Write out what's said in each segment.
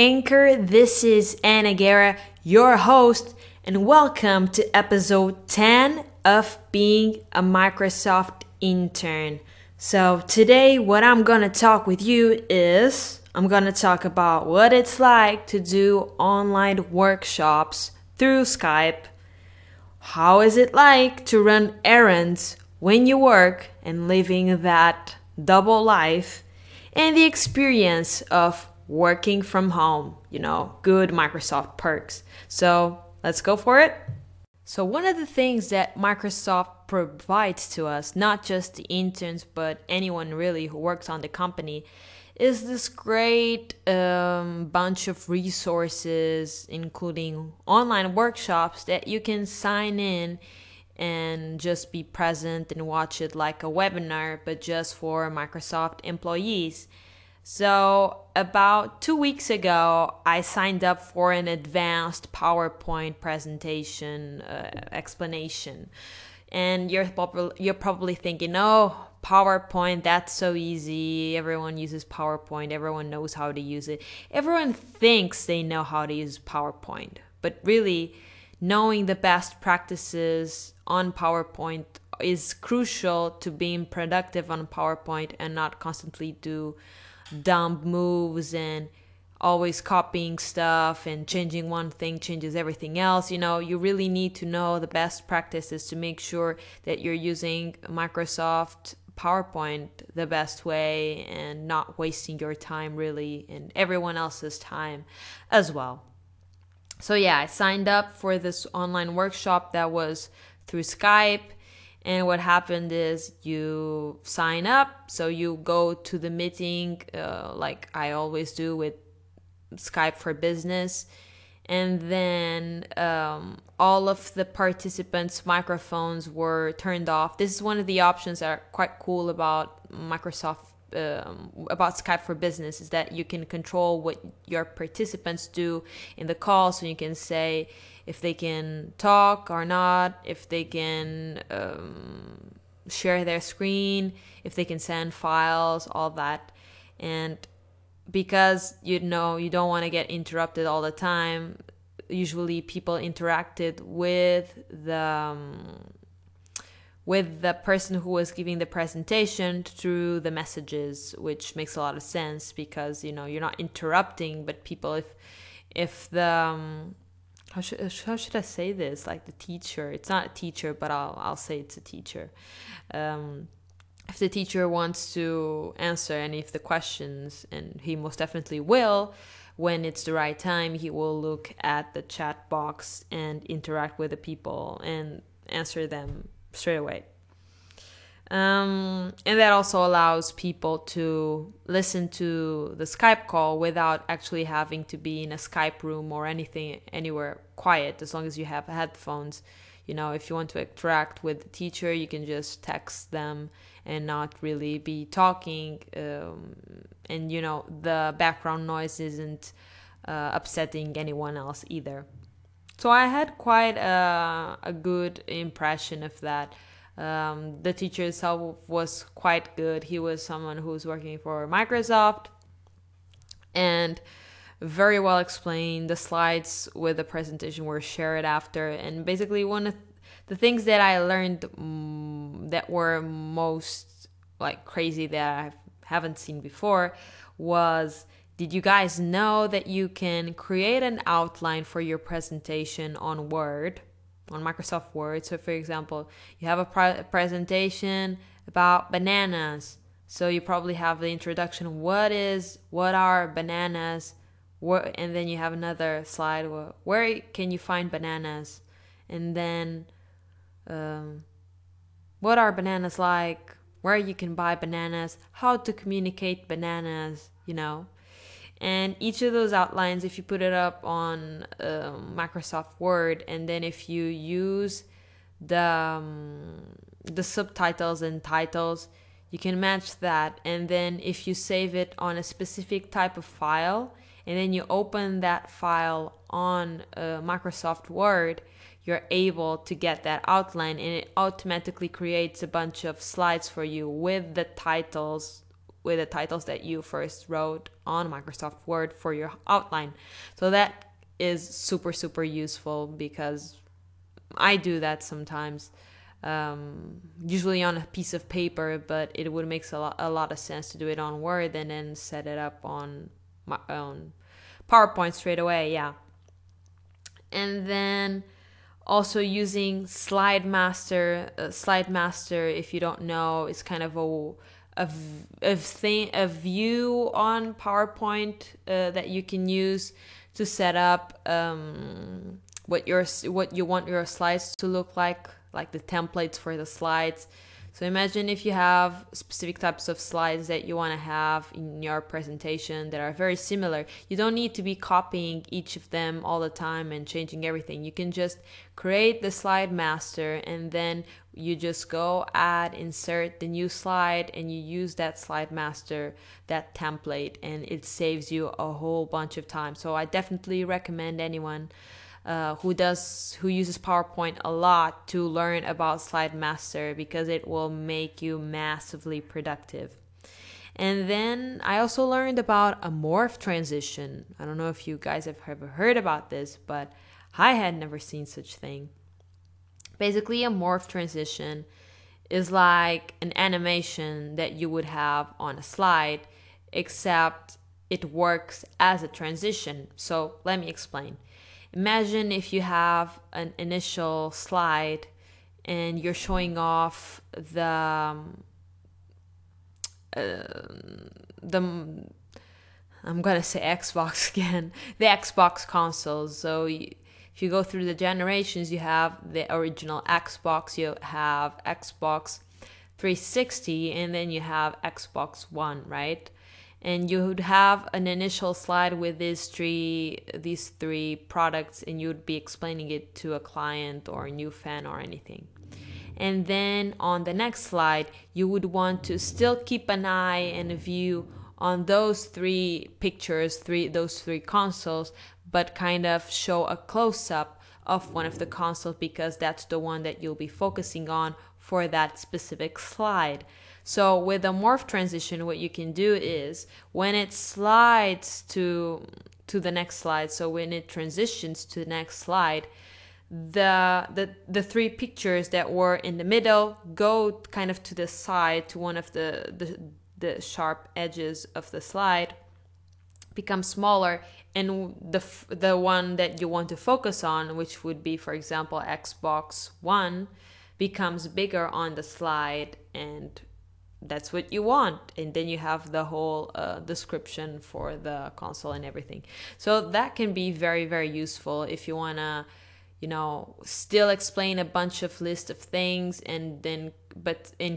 Anchor. This is Anna Guerra, your host, and welcome to episode 10 of being a Microsoft intern. So today what I'm going to talk with you is I'm going to talk about what it's like to do online workshops through Skype. How is it like to run errands when you work and living that double life, and the experience of working from home, good Microsoft perks. So let's go for it. So one of the things that Microsoft provides to us, not just the interns, but anyone really who works on the company, is this great bunch of resources, including online workshops that you can sign in and just be present and watch it like a webinar, but just for Microsoft employees. So about 2 weeks ago, I signed up for an advanced PowerPoint presentation explanation. And you're probably thinking, oh, PowerPoint, that's so easy. Everyone uses PowerPoint. Everyone knows how to use it. Everyone thinks they know how to use PowerPoint, but really, knowing the best practices on PowerPoint is crucial to being productive on PowerPoint and not constantly do dumb moves and always copying stuff and changing one thing changes everything else. You really need to know the best practices to make sure that you're using Microsoft PowerPoint the best way and not wasting your time really and everyone else's time as well. So yeah, I signed up for this online workshop that was through Skype. And what happened is you sign up. So you go to the meeting like I always do with Skype for Business. And then all of the participants' microphones were turned off. This is one of the options that are quite cool about Microsoft, about Skype for Business, is that you can control what your participants do in the call. So you can say if they can talk or not, if they can share their screen, if they can send files, all that. And because you don't want to get interrupted all the time, usually people interacted with the person who was giving the presentation through the messages, which makes a lot of sense because, you're not interrupting, but people, how should I say this? Like the teacher, it's not a teacher, but I'll say it's a teacher. If the teacher wants to answer any of the questions, and he most definitely will, when it's the right time, he will look at the chat box and interact with the people and answer them straight away. And that also allows people to listen to the Skype call without actually having to be in a Skype room or anything, anywhere quiet, as long as you have headphones. If you want to interact with the teacher, you can just text them and not really be talking. And the background noise isn't upsetting anyone else either. So I had quite a good impression of that. The teacher itself was quite good. He was someone who was working for Microsoft and very well explained. The slides with the presentation were shared after. And basically one of the things that I learned that were most like crazy that I haven't seen before was, did you guys know that you can create an outline for your presentation on Word, on Microsoft Word? So for example, you have a presentation about bananas. So you probably have the introduction, what are bananas? And then you have another slide, where can you find bananas? And then, what are bananas like? Where you can buy bananas? How to communicate bananas, And each of those outlines, if you put it up on Microsoft Word, and then if you use the subtitles and titles, you can match that. And then if you save it on a specific type of file, and then you open that file on Microsoft Word, you're able to get that outline, and it automatically creates a bunch of slides for you with the titles with the titles that you first wrote on Microsoft Word for your outline. So that is super, super useful because I do that sometimes, usually on a piece of paper, but it would make a lot of sense to do it on Word and then set it up on my own PowerPoint straight away. Yeah. And then also using SlideMaster. SlideMaster, if you don't know, is kind of a view on PowerPoint that you can use to set up what you want your slides to look like the templates for the slides. So imagine if you have specific types of slides that you want to have in your presentation that are very similar. You don't need to be copying each of them all the time and changing everything. You can just create the slide master and then you just go add, insert the new slide, and you use that slide master, that template, and it saves you a whole bunch of time. So I definitely recommend anyone who uses PowerPoint a lot to learn about SlideMaster, because it will make you massively productive. And then I also learned about a morph transition. I don't know if you guys have ever heard about this, but I had never seen such thing. Basically, a morph transition is like an animation that you would have on a slide, except it works as a transition. So let me explain. Imagine if you have an initial slide and you're showing off I'm gonna say Xbox again, the Xbox consoles. So if you go through the generations, you have the original Xbox, you have Xbox 360, and then you have Xbox One, right? And you would have an initial slide with these three products, and you would be explaining it to a client or a new fan or anything. And then on the next slide, you would want to still keep an eye and a view on those three pictures, those three consoles, but kind of show a close-up of one of the consoles, because that's the one that you'll be focusing on for that specific slide. So with a morph transition, what you can do is when it slides to the next slide, so when it transitions to the next slide, the three pictures that were in the middle go kind of to the side, to one of the sharp edges of the slide, become smaller, and the one that you want to focus on, which would be, for example, Xbox One, becomes bigger on the slide, and that's what you want. And then you have the whole description for the console and everything. So that can be very, very useful if you want to, you know, still explain a bunch of list of things and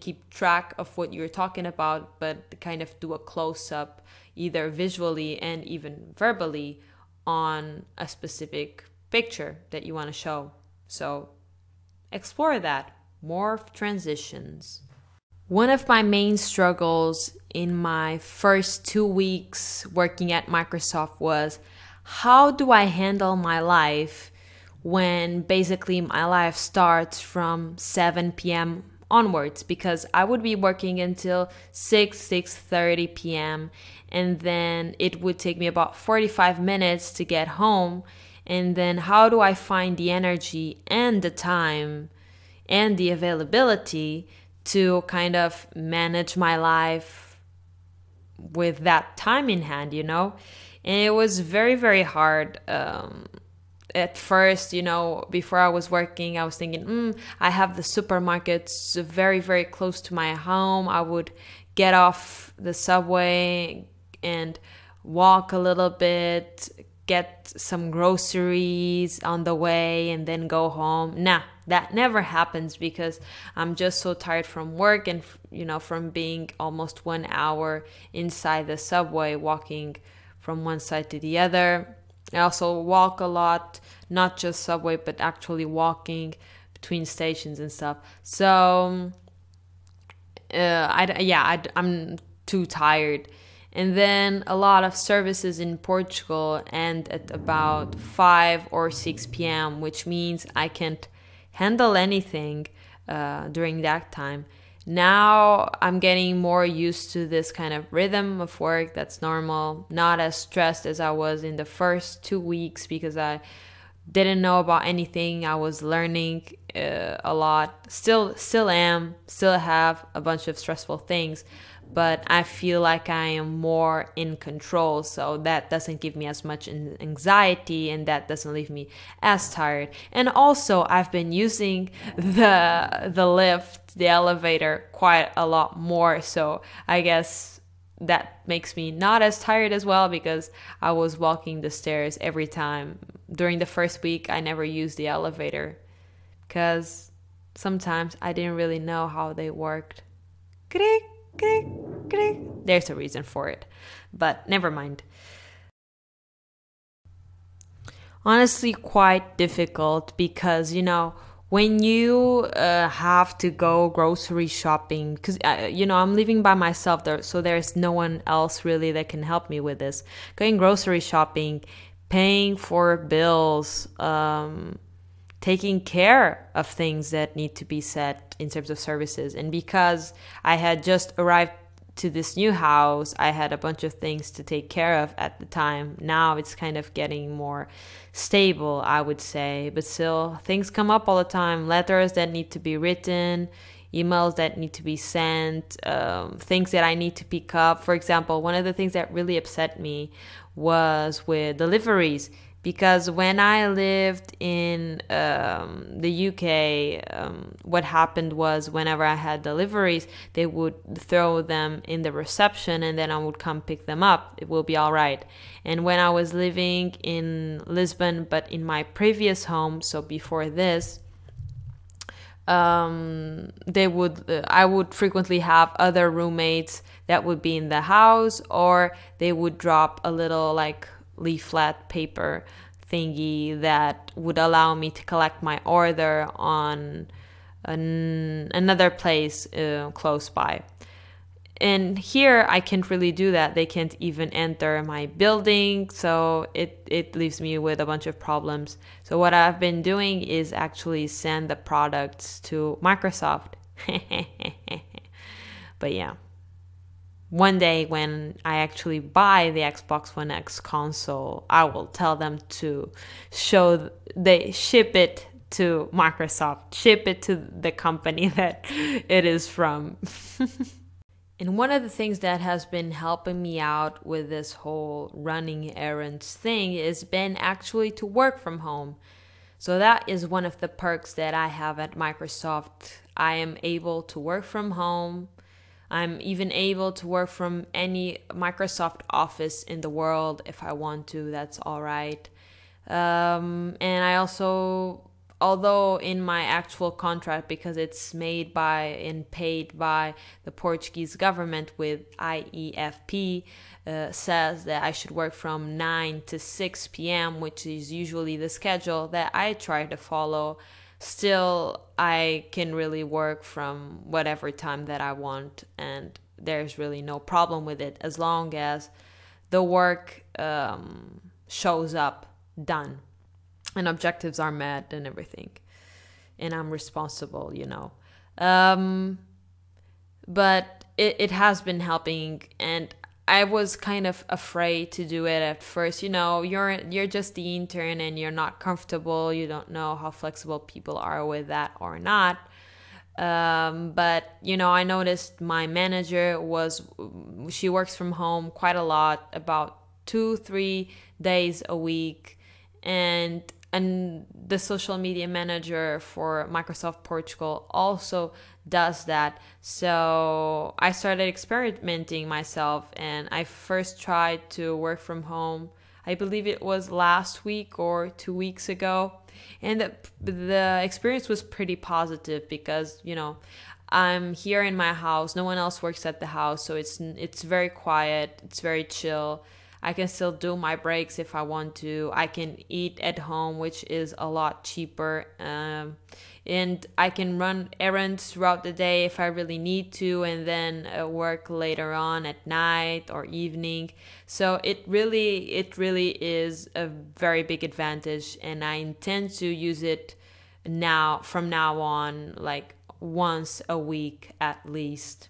keep track of what you're talking about, but kind of do a close up either visually and even verbally on a specific picture that you want to show. So explore that, morph transitions. One of my main struggles in my first 2 weeks working at Microsoft was, how do I handle my life when basically my life starts from 7 p.m. onwards? Because I would be working until 6:30 p.m. and then it would take me about 45 minutes to get home. And then how do I find the energy and the time and the availability to kind of manage my life with that time in hand, you know? And it was very, very hard. At first, you know, before I was working, I was thinking, I have the supermarkets very, very close to my home. I would get off the subway and walk a little bit, get some groceries on the way, and then go home. Nah, that never happens, because I'm just so tired from work and, you know, from being almost 1 hour inside the subway, walking from one side to the other. I also walk a lot, not just subway, but actually walking between stations and stuff. So, I'm too tired. And then a lot of services in Portugal end at about 5 or 6 p.m., which means I can't handle anything during that time. Now I'm getting more used to this kind of rhythm of work that's normal, not as stressed as I was in the first 2 weeks because I didn't know about anything. I was learning a lot, still have a bunch of stressful things, but I feel like I am more in control. So that doesn't give me as much anxiety, and that doesn't leave me as tired. And also I've been using the lift, the elevator quite a lot more. So I guess that makes me not as tired as well, because I was walking the stairs every time. During the first week, I never used the elevator because sometimes I didn't really know how they worked. Click. There's a reason for it, but never mind. Honestly, quite difficult because, you know, when you have to go grocery shopping, because, you know, I'm living by myself there, so there's no one else really that can help me with this. Going grocery shopping, paying for bills, taking care of things that need to be set in terms of services. And because I had just arrived to this new house, I had a bunch of things to take care of at the time. Now it's kind of getting more stable, I would say. But still, things come up all the time. Letters that need to be written, emails that need to be sent, things that I need to pick up. For example, one of the things that really upset me was with deliveries. Because when I lived in the UK, what happened was whenever I had deliveries, they would throw them in the reception and then I would come pick them up. It will be all right. And when I was living in Lisbon, but in my previous home, so before this, I would frequently have other roommates that would be in the house, or they would drop a little like leaflet paper thingy that would allow me to collect my order on another place close by. And here I can't really do that. They can't even enter my building, so it leaves me with a bunch of problems. So what I've been doing is actually send the products to Microsoft. But yeah. One day when I actually buy the Xbox One X console, I will tell them to ship it to Microsoft, ship it to the company that it is from. And one of the things that has been helping me out with this whole running errands thing has been actually to work from home. So that is one of the perks that I have at Microsoft. I am able to work from home. I'm even able to work from any Microsoft office in the world if I want to. That's all right. And I also, although in my actual contract, because it's made by and paid by the Portuguese government with IEFP, says that I should work from 9 to 6 p.m., which is usually the schedule that I try to follow. Still, I can really work from whatever time that I want, and there's really no problem with it as long as the work shows up done and objectives are met and everything, and I'm responsible, you know. But it has been helping, and I was kind of afraid to do it at first. You know, you're just the intern and you're not comfortable. You don't know how flexible people are with that or not. But, you know, I noticed my manager she works from home quite a lot, about 2-3 days a week. And the social media manager for Microsoft Portugal also does that. So I started experimenting myself, and I first tried to work from home. I believe it was last week or 2 weeks ago. And the experience was pretty positive because, you know, I'm here in my house. No one else works at the house. So it's very quiet. It's very chill. I can still do my breaks if I want to. I can eat at home, which is a lot cheaper. And I can run errands throughout the day if I really need to, and then work later on at night or evening. So it really is a very big advantage, and I intend to use it now, from now on, like once a week at least.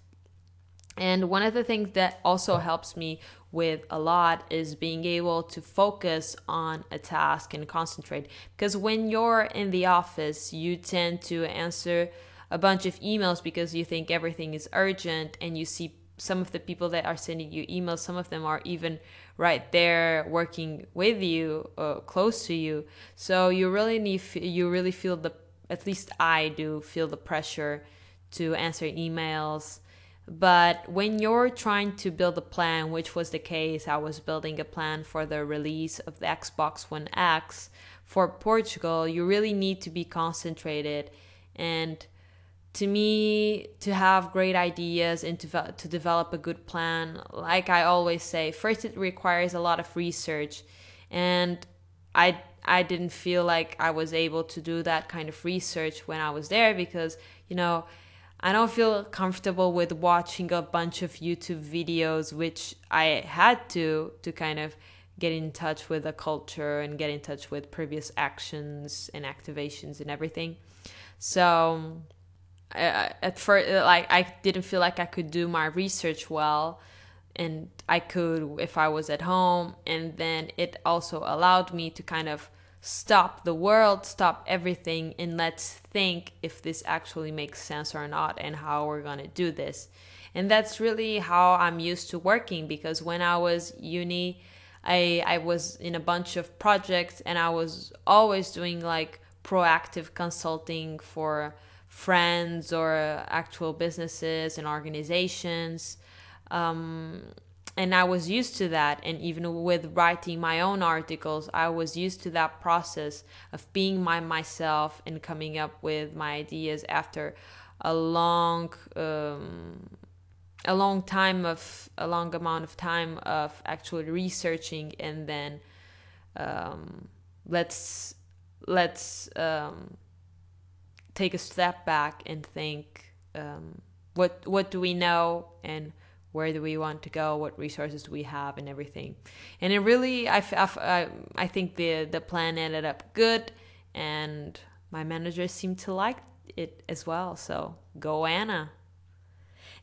And one of the things that also helps me with a lot is being able to focus on a task and concentrate, because when you're in the office, you tend to answer a bunch of emails because you think everything is urgent, and you see some of the people that are sending you emails, some of them are even right there working with you, close to you. So you really need, you really feel the, at least I do feel the pressure to answer emails. But when you're trying to build a plan, which was the case, I was building a plan for the release of the Xbox One X for Portugal, you really need to be concentrated. And to me, to have great ideas and to develop a good plan, like I always say, first it requires a lot of research. And I didn't feel like I was able to do that kind of research when I was there because, you know, I don't feel comfortable with watching a bunch of YouTube videos, which I had to kind of get in touch with the culture and get in touch with previous actions and activations and everything. So at first, like, I didn't feel like I could do my research well, and I could if I was at home. And then it also allowed me to kind of stop the world, stop everything, and let's think if this actually makes sense or not and how we're gonna do this. And that's really how I'm used to working, because when I was uni, I was in a bunch of projects and I was always doing like proactive consulting for friends or actual businesses and organizations. And I was used to that. And even with writing my own articles, I was used to that process of being myself and coming up with my ideas after a long amount of time of actually researching. And then let's take a step back and think, what do we know and where do we want to go? What resources do we have and everything? And it really, I think the plan ended up good, and my manager seemed to like it as well. So go Anna.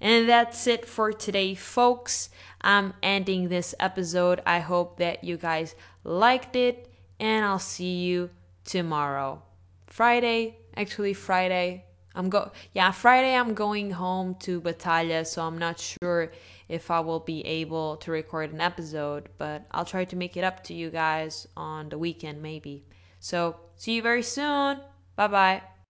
And that's it for today, folks. I'm ending this episode. I hope that you guys liked it, and I'll see you tomorrow. Friday, I'm going home to Batalia, so I'm not sure if I will be able to record an episode, but I'll try to make it up to you guys on the weekend maybe. So see you very soon. Bye bye.